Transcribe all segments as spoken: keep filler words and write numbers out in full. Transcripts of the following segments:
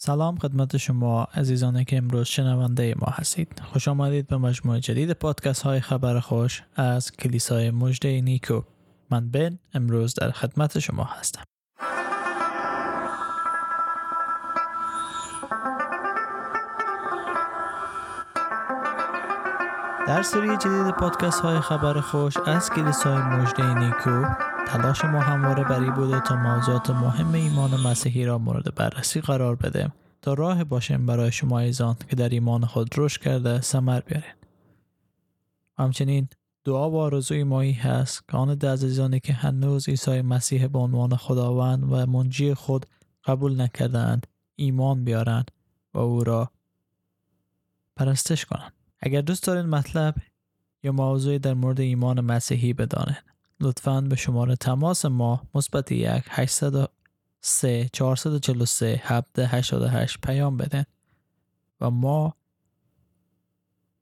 سلام خدمت شما عزیزانی که امروز شنونده ما هستید. خوش آمدید به مجموعه جدید پادکست های خبر خوش از کلیسای مژده نیکو. من بن امروز در خدمت شما هستم. در سری جدید پادکست های خبر خوش از کلیسای مژده نیکو تلاش ما همواره بری بوده تا موضوعات مهم ایمان مسیحی را مورد بررسی قرار بده تا راه باشیم برای شما عزیزان که در ایمان خود رشد کرده ثمر بیارید. همچنین دعا و آرزوی ما این هست که آن ده عزیزانی که هنوز عیسی مسیح به عنوان خداوند و منجی خود قبول نکردند ایمان بیارند و او را پرستش کنند. اگر دوست دارین مطلب یا موضوعی در مورد ایمان مسیحی بدانید لطفاً به شماره تماس ما مثبت یک هشتصد و سه چهارصد و چهل و سه هفده هشتاد و هشت پیام بدین و ما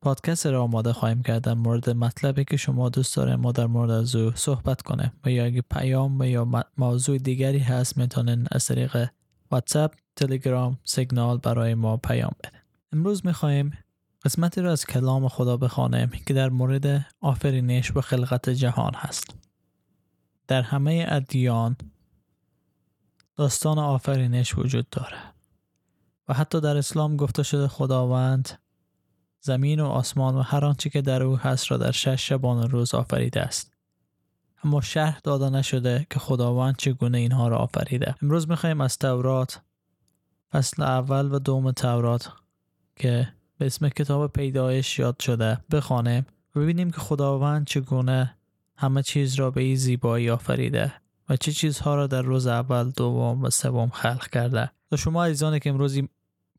پادکست را آماده خواهیم کرد مورد مطلبی که شما دوست دارین ما در مورد از او صحبت کنیم و یا اگه پیام و یا موضوع دیگری هست میتونین از طریق واتساپ، تلگرام، سیگنال برای ما پیام بدین. امروز میخواهیم قسمتی را از کلام خدا بخوانیم که در مورد آفرینش و خلقت جهان هست. در همه ادیان داستان آفرینش وجود داره و حتی در اسلام گفته شده خداوند زمین و آسمان و هر آنچه که در او هست را در شش شبانه روز آفریده است. اما شرح داده نشده که خداوند چگونه اینها را آفریده. امروز می‌خوایم از تورات فصل اول و دوم تورات که به اسم کتاب پیدایش یاد شده بخوانیم و ببینیم که خداوند چگونه همه چیز را به این زیبایی آفریده و چه چیزها را در روز اول، دوم و سوم خلق کرده. تا شما عزیزانی که امروز این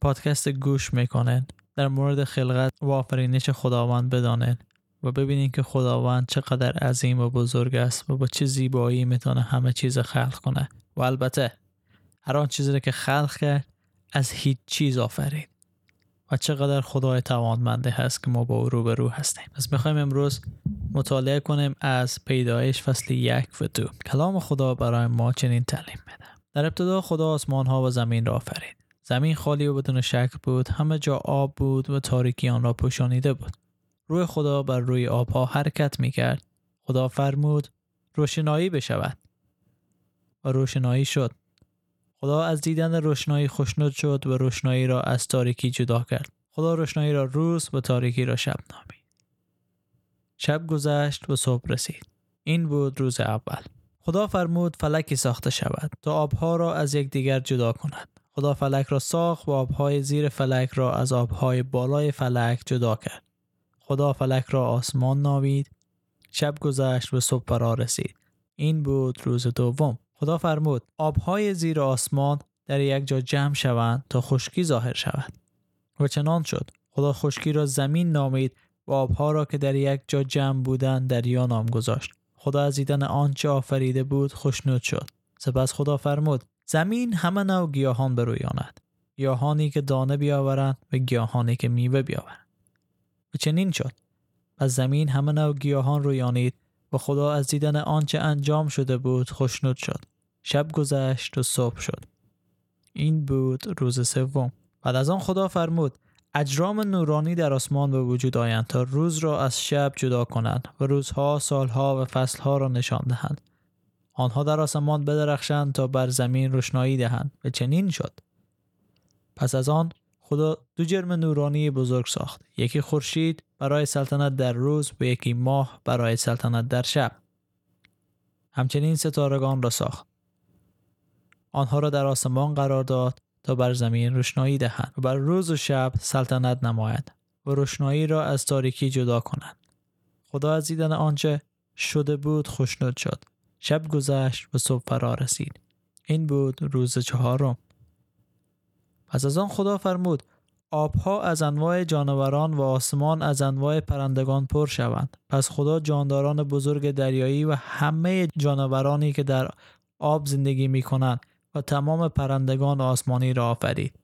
پادکست گوش میکنند در مورد خلقت و آفرینش خداوند بدانند و ببینید که خداوند چقدر عظیم و بزرگ است و با چه زیبایی میتونه همه چیز خلق کنه و البته هر آن چیزی که خلق کرد از هیچ چیز آفرید و چقدر خدای توانمنده هست که ما با او روبرو هستیم. پس میخوایم امروز مطالعه کنیم از پیدایش فصل یک و دو. کلام خدا برای ما چنین تعلیم میده. در ابتدا خدا آسمان ها و زمین را آفرید. زمین خالی و بدون شک بود، همه جا آب بود و تاریکی آن را پوشانیده بود. روح خدا بر روی آب ها حرکت میکرد. خدا فرمود روشنایی بشود و روشنایی شد. خدا از دیدن روشنایی خوشنود شد و روشنایی را از تاریکی جدا کرد. خدا روشنایی را روز و تاریکی را شب نامید. شب گذشت و صبح رسید. این بود روز اول. خدا فرمود فلکی ساخته شود تا آبها را از یکدیگر جدا کند. خدا فلک را ساخت و آبهای زیر فلک را از آبهای بالای فلک جدا کرد. خدا فلک را آسمان نامید. شب گذشت و صبح فرا رسید. این بود روز دوم. خدا فرمود آبهای زیر آسمان در یک جا جمع شوند تا خشکی ظاهر شود و چنان شد. خدا خشکی را زمین نامید و آبها را که در یک جا جمع بودند دریا نام گذاشت. خدا از دیدن آنچه آفریده بود خوشنود شد. سپس خدا فرمود زمین همه نوع گیاهان برویاند، گیاهانی که دانه بیاورند و گیاهانی که میوه بیاورند و چنین شد. پس زمین همه نوع گیاهان رویانید و خدا از دیدن آنچه انجام شده بود خوشنود شد. شب گذشت و صبح شد. این بود روز سوم. بعد از آن خدا فرمود اجرام نورانی در آسمان به وجود آیند تا روز را از شب جدا کنند و روزها، سالها و فصلها را نشان دهند. آنها در آسمان بدرخشند تا بر زمین روشنایی دهند و چنین شد. پس از آن خدا دو جرم نورانی بزرگ ساخت، یکی خورشید برای سلطنت در روز و یکی ماه برای سلطنت در شب. همچنین ستارگان را ساخت. آنها را در آسمان قرار داد تا بر زمین روشنایی دهند و بر روز و شب سلطنت نمایند و روشنایی را از تاریکی جدا کنند. خدا از دیدن آنچه شده بود خوشنود شد. شب گذشت و صبح فرا رسید. این بود روز چهارم. پس از آن خدا فرمود آبها از انواع جانوران و آسمان از انواع پرندگان پر شوند. پس خدا جانداران بزرگ دریایی و همه جانورانی که در آب زندگی می کنند و تمام پرندگان آسمانی را آفرید.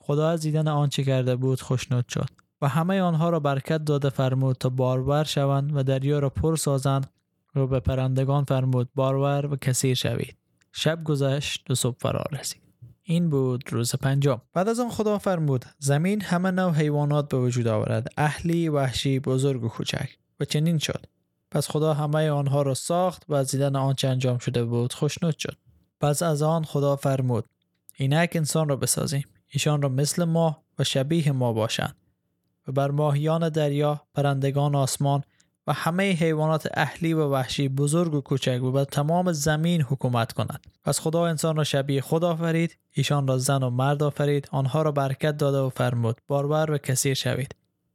خدا از دیدن آنچه کرده بود خوشنود شد و همه آنها را برکت داده فرمود تا بارور شوند و دریا را پر سازند و به پرندگان فرمود بارور و کثیر شوید. شب گذشت و صبح فرا رسید. این بود روز پنجم. بعد از آن خدا فرمود زمین همه نوع حیوانات به وجود آورد، اهلی، وحشی، بزرگ و کوچک. و چنین شد. پس خدا همه آنها را ساخت و از دیدن آنچه انجام شده بود خوشنود شد. پس از آن خدا فرمود اینک انسان را بسازیم، ایشان را مثل ما و شبیه ما باشند و بر ماهیان دریا، پرندگان آسمان و همه حیوانات اهلی و وحشی، بزرگ و کوچک و بر تمام زمین حکومت کنند. پس خدا انسان را شبیه خدا آفرید، ایشان را زن و مرد آفرید، آنها را برکت داده و فرمود بارور و کثیر شوید،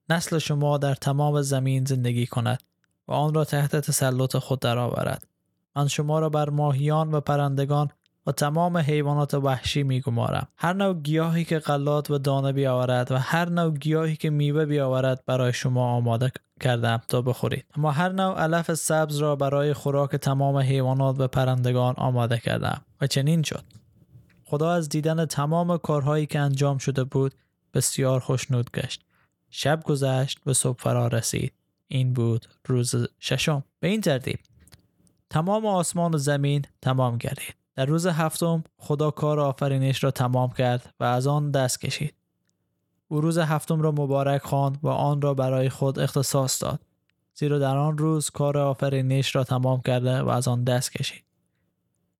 نسل شما در تمام زمین زندگی کند و آن را تحت تسلط خود درآورد. من شما را بر ماهیان و پرندگان و تمام حیوانات وحشی میگمارم. هر نوع گیاهی که غلات و دانه بیاورد و هر نوع گیاهی که میوه بیاورد برای شما آماده کردم تا بخورید. اما هر نوع علف سبز را برای خوراک تمام حیوانات و پرندگان آماده کردم. و چنین شد. خدا از دیدن تمام کارهایی که انجام شده بود بسیار خوشنود گشت. شب گذشت و صبح فرا رسید. این بود روز ششم. به این ترتیب تمام آسمان و زمین تمام گردید. در روز هفتم خدا کار آفرینش را تمام کرد و از آن دست کشید. او روز هفتم را مبارک خواند و آن را برای خود اختصاص داد، زیرا در آن روز کار آفرینش را تمام کرده و از آن دست کشید.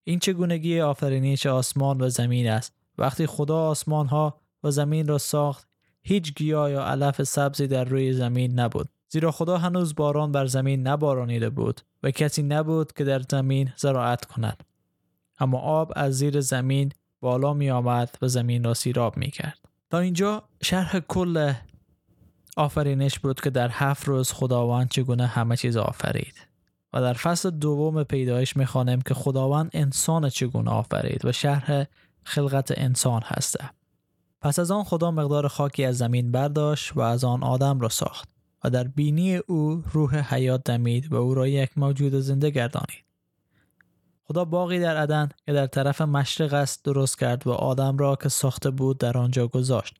این چگونگی آفرینش آسمان و زمین است. وقتی خدا آسمان ها و زمین را ساخت، هیچ گیاه یا علف سبزی در روی زمین نبود، زیرا خدا هنوز باران بر زمین نبارانیده بود و کسی نبود که در زمین زراعت کند. اما آب از زیر زمین بالا می آمد و زمین را سیراب می کرد. تا اینجا شرح کل آفرینش بود که در هفت روز خداوند چگونه همه چیز آفرید. و در فصل دوم پیدایش می خوانیم که خداوند انسان چگونه آفرید و شرح خلقت انسان هسته. پس از آن خدا مقدار خاکی از زمین برداشت و از آن آدم را ساخت و در بینی او روح حیات دمید و او را یک موجود زنده گردانید. خدا باغی در عدن که در طرف مشرق است درست کرد و آدم را که ساخته بود در آنجا گذاشت.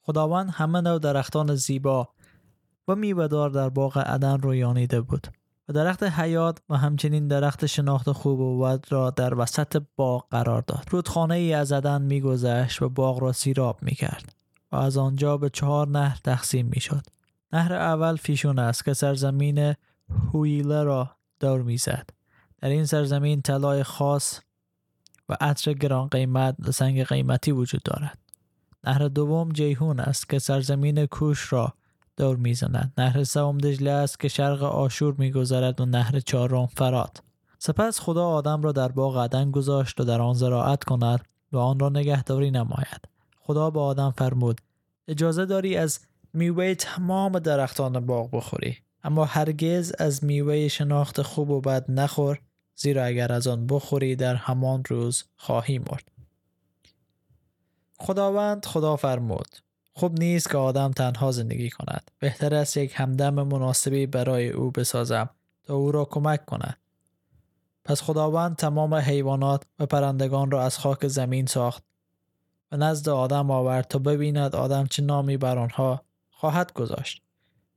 خداوند همه نوع درختان زیبا و میوه‌دار در باغ عدن رویانیده بود و درخت حیات و همچنین درخت شناخت خوب و بد را در وسط باغ قرار داد. رودخانه‌ای از عدن می‌گذشت و باغ را سیراب می‌کرد و از آنجا به چهار نهر تقسیم می‌شد. نهر اول فیشون است که سرزمین هویله را دور می‌زد. در این سرزمین طلای خاص و عطر گران قیمت و سنگ قیمتی وجود دارد. نهر دوم جیهون است که سرزمین کوش را دور می‌زند. نهر سوم دجله است که شرق آشور می‌گذرد و نهر چهارم فرات. سپس خدا آدم را در باغ عدن گذاشت و در آن زراعت کند و آن را نگهداری نماید. خدا به آدم فرمود اجازه داری از میوه تمام درختان باغ بخوری، اما هرگز از میوه شناخت خوب و بد نخور، زیرا اگر از آن بخوری در همان روز خواهی مرد. خداوند خدا فرمود خوب نیست که آدم تنها زندگی کند، بهتر است یک همدم مناسبی برای او بسازم تا او را کمک کند. پس خداوند تمام حیوانات و پرندگان را از خاک زمین ساخت و نزد آدم آورد تا ببیند آدم چه نامی بر آنها خواهد گذاشت.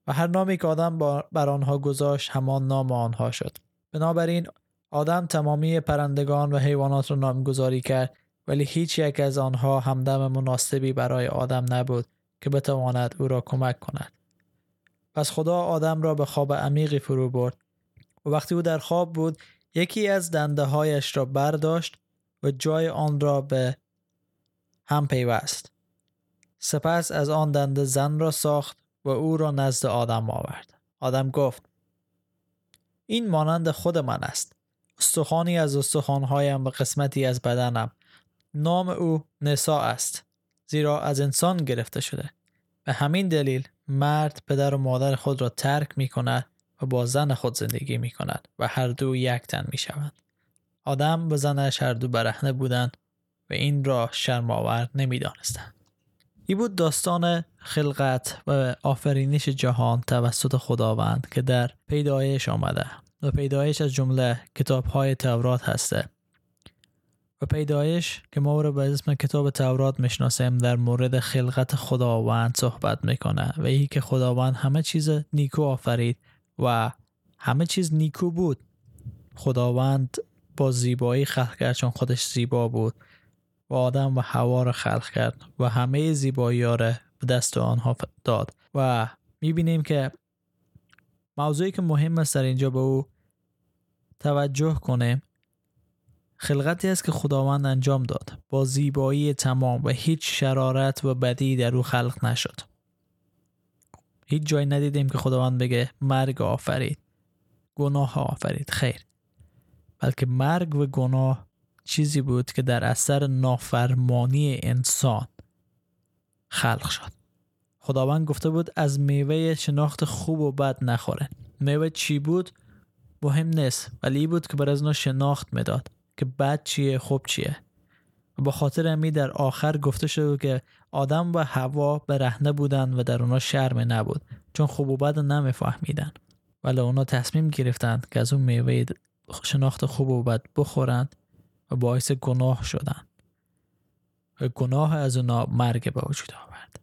و هر نامی که آدم بر آنها گذاشت همان نام آنها شد. بنابراین آدم تمامی پرندگان و حیوانات را نامگذاری کرد، ولی هیچ یک از آنها همدم مناسبی برای آدم نبود که بتواند او را کمک کند. پس خدا آدم را به خواب عمیقی فرو برد و وقتی او در خواب بود یکی از دنده هایش را برداشت و جای آن را به هم پیوست. سپس از آن دنده زن را ساخت و او را نزد آدم آورد. آدم گفت این مانند خود من است، استخوانی از استخوانهایم و قسمتی از بدنم. نام او نسا است، زیرا از انسان گرفته شده. به همین دلیل مرد پدر و مادر خود را ترک می کند و با زن خود زندگی می کند و هر دو یک تن می شوند. آدم و زنش هر دو برهنه بودند و این را شرم آور نمی دانستند. این بود داستان خلقت و آفرینش جهان توسط خداوند که در پیدایش آمده و پیدایش از جمله کتاب‌های تورات هسته. و پیدایش که ما را به اسم کتاب تورات می‌شناسیم در مورد خلقت خداوند صحبت می‌کنه و این که خداوند همه چیز نیکو آفرید و همه چیز نیکو بود. خداوند با زیبایی خلق کرد چون خودش زیبا بود و آدم و حوا را خلق کرد و همه زیبایی ها را به دست آنها داد. و میبینیم که موضوعی که مهم است در اینجا به او توجه کنیم خلقتی است که خداوند انجام داد با زیبایی تمام و هیچ شرارت و بدی در او خلق نشد. هیچ جای ندیدیم که خداوند بگه مرگ آفرید، گناه آفرید، خیر، بلکه مرگ و گناه چیزی بود که در اثر نافرمانی انسان خلق شد. خداوند گفته بود از میوه شناخت خوب و بد نخورن. میوه چی بود مهم نیست، ولی این بود که برای ازنا شناخت میداد که بد چیه خوب چیه. و به خاطر همین در آخر گفته شد که آدم و حوا برهنه بودن و در اونا شرم نبود، چون خوب و بد نمیفهمیدن، ولی اونا تصمیم گرفتند که از اون میوه شناخت خوب و بد بخورند و باعث گناه شدند. و گناه از اونا مرگ به وجود آورد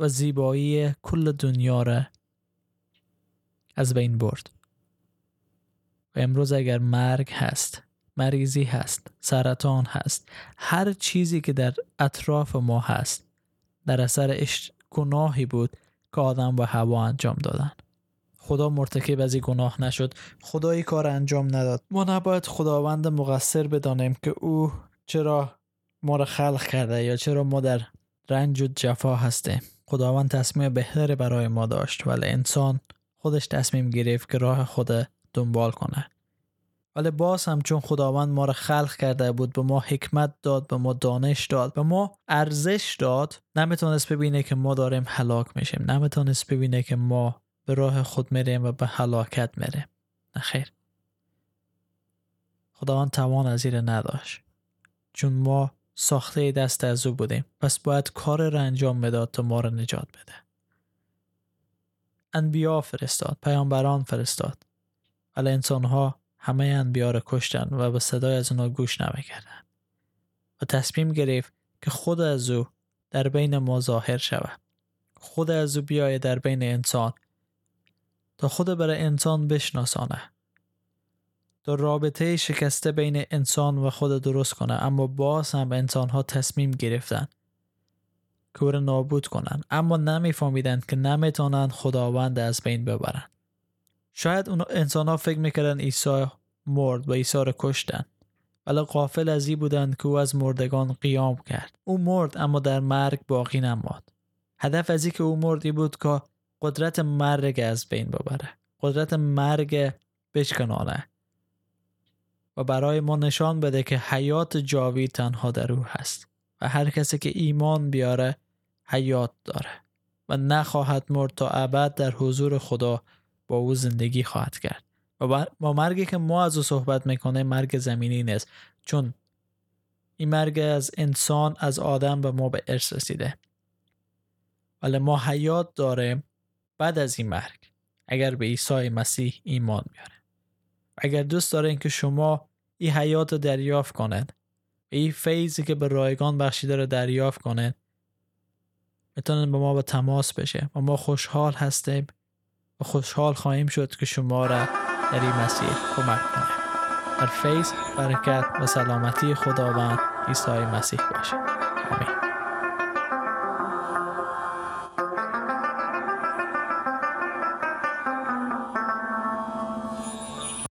و زیبایی کل دنیا را از بین برد. و امروز اگر مرگ هست، مریضی هست، سرطان هست، هر چیزی که در اطراف ما هست در اثر گناهی بود که آدم و حوا انجام دادن. خدا مرتکب از این گناه نشد، خدا این کار انجام نداد. ما نباید خداوند مقصر بدانیم که او چرا ما را خلق کرده یا چرا ما در رنج و جفا هستیم. خداوند تصمیم بهتر برای ما داشت، ولی انسان خودش تصمیم گرفت که راه خود دنبال کنه. ولی باز هم چون خداوند ما را خلق کرده بود، به ما حکمت داد، به ما دانش داد، به ما ارزش داد، نمیتونست ببینه که ما داریم هلاک میشیم، نمیتونست ببینه که ما به راه خود میریم و به هلاکت میریم. نه خیر، خداوند توان از این نداشت، چون ما ساخته دست از او بودیم، پس باید کار را انجام میداد تا ما را نجات بده. انبیا فرستاد، پیامبران فرستاد، ولی انسانها همه انبیا را کشتن و به صدای از اونا گوش نمیکردن و تصمیم گرفت که خود از او در بین ما ظاهر شود، خود از او بیاید در بین انسان تا خود برای انسان بشناسانه، تا رابطه شکسته بین انسان و خود درست کنه. اما باز هم انسان ها تصمیم گرفتن که او را نابود کنن، اما نمیفهمیدند که نمیتونن خداوند از بین ببرن. شاید اون انسان ها فکر میکردن عیسی مرد و عیسی را کشتن، ولی غافل از این بودند که او از مردگان قیام کرد. او مرد اما در مرگ باقی نماند. هدف از این که او مردی بود که قدرت مرگ از بین ببره، قدرت مرگ بشکنانه و برای ما نشان بده که حیات جاوید تنها در او هست و هر کسی که ایمان بیاره حیات داره و نخواهد مرد تا ابد. در حضور خدا با او زندگی خواهد کرد. و با مرگی که ما از او صحبت میکنه مرگ زمینی نیست، چون این مرگ از انسان از آدم به ما به ارث رسیده، ولی ما حیات داریم بعد از این مرگ اگر به عیسی مسیح ایمان بیاریم. اگر دوست دارین که شما این حیات رو دریافت کنید، این فیضی که به رایگان بخشیده رو دریافت کنید، میتونید با ما به تماس بشه و ما خوشحال هستیم و خوشحال خواهیم شد که شما را در این مسیر کمک کنیم. در فیض، برکت و سلامتی خداوند عیسی مسیح باشه. آمین.